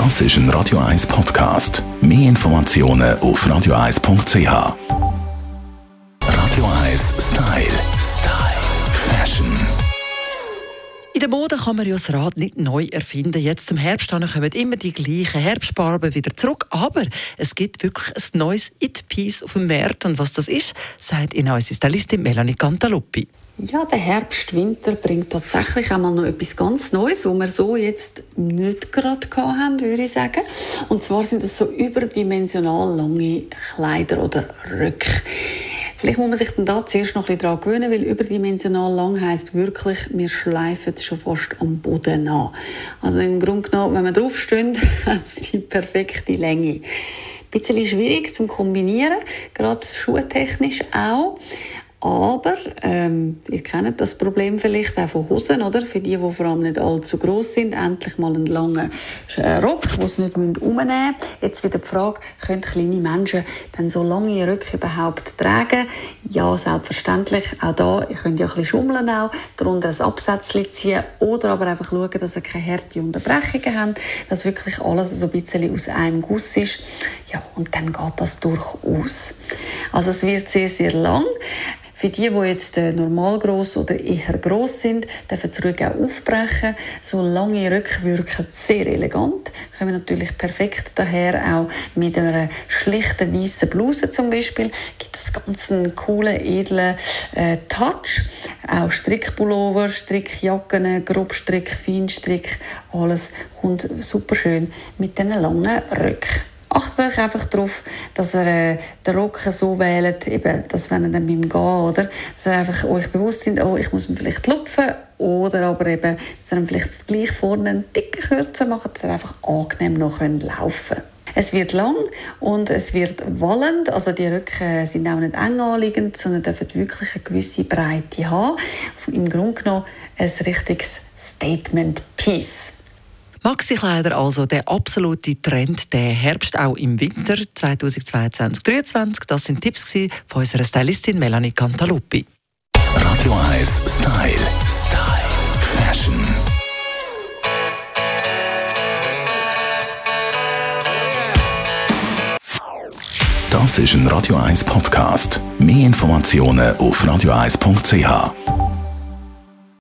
Das ist ein Radio 1 Podcast. Mehr Informationen auf radio1.ch. Radio 1 Style. Fashion. In der Mode kann man ja das Rad nicht neu erfinden. Jetzt zum Herbst kommen immer die gleichen Herbstfarben wieder zurück. Aber es gibt wirklich ein neues It-Piece auf dem Markt. Und was das ist, sagt Ihnen unsere Stylistin Melanie Cantaluppi. Ja, der Herbst-Winter bringt tatsächlich einmal noch etwas ganz Neues, was wir so jetzt nicht gerade hatten, würde ich sagen. Und zwar sind es so überdimensional lange Kleider oder Röcke. Vielleicht muss man sich dann da zuerst noch ein bisschen dran gewöhnen, weil überdimensional lang heisst wirklich, wir schleifen es schon fast am Boden an. Also im Grunde genommen, wenn wir draufstehen, hat es die perfekte Länge. Ein bisschen schwierig zum Kombinieren, gerade schuhtechnisch auch. Aber ihr kennt das Problem vielleicht auch von Hosen, oder? Für die vor allem nicht allzu gross sind, endlich mal einen langen Rock, den sie nicht umnehmen müssen. Jetzt wieder die Frage, können kleine Menschen dann so lange Röcke überhaupt tragen? Ja, selbstverständlich. Auch da, ihr könnt ja ein bisschen schummeln auch, darunter ein Absätzchen ziehen oder aber einfach schauen, dass ihr keine harte Unterbrechungen habt, dass wirklich alles so ein bisschen aus einem Guss ist. Ja, und dann geht das durchaus. Also es wird sehr, sehr lang. Für die jetzt normal gross oder eher gross sind, dürfen sie ruhig auch aufbrechen. So lange Röcke wirken sehr elegant. Kommen natürlich perfekt daher, auch mit einer schlichten weißen Bluse zum Beispiel. Gibt es ganz einen coolen, edlen Touch. Auch Strickpullover, Strickjacken, Grobstrick, Feinstrick, alles kommt super schön mit diesen langen Röcken. Achtet euch einfach darauf, dass ihr den Rocken so wählt, eben, dass wenn ihr dann beim Gehen, oder, dass ihr einfach euch bewusst seid, oh, ich muss ihn vielleicht lupfen, oder aber eben, dass ihr vielleicht gleich vorne einen dicken Kürzer macht, dass ihr einfach angenehm noch laufen könnt. Es wird lang und es wird wallend, also die Röcke sind auch nicht eng anliegend, sondern dürfen wirklich eine gewisse Breite haben. Im Grunde genommen ein richtiges Statement-Piece. Maxi-Kleider, also der absolute Trend, der Herbst, auch im Winter 2022-2023. Das sind Tipps von unserer Stylistin Melanie Cantaluppi. Radio 1 Style. Fashion. Das ist ein Radio 1 Podcast. Mehr Informationen auf radio1.ch.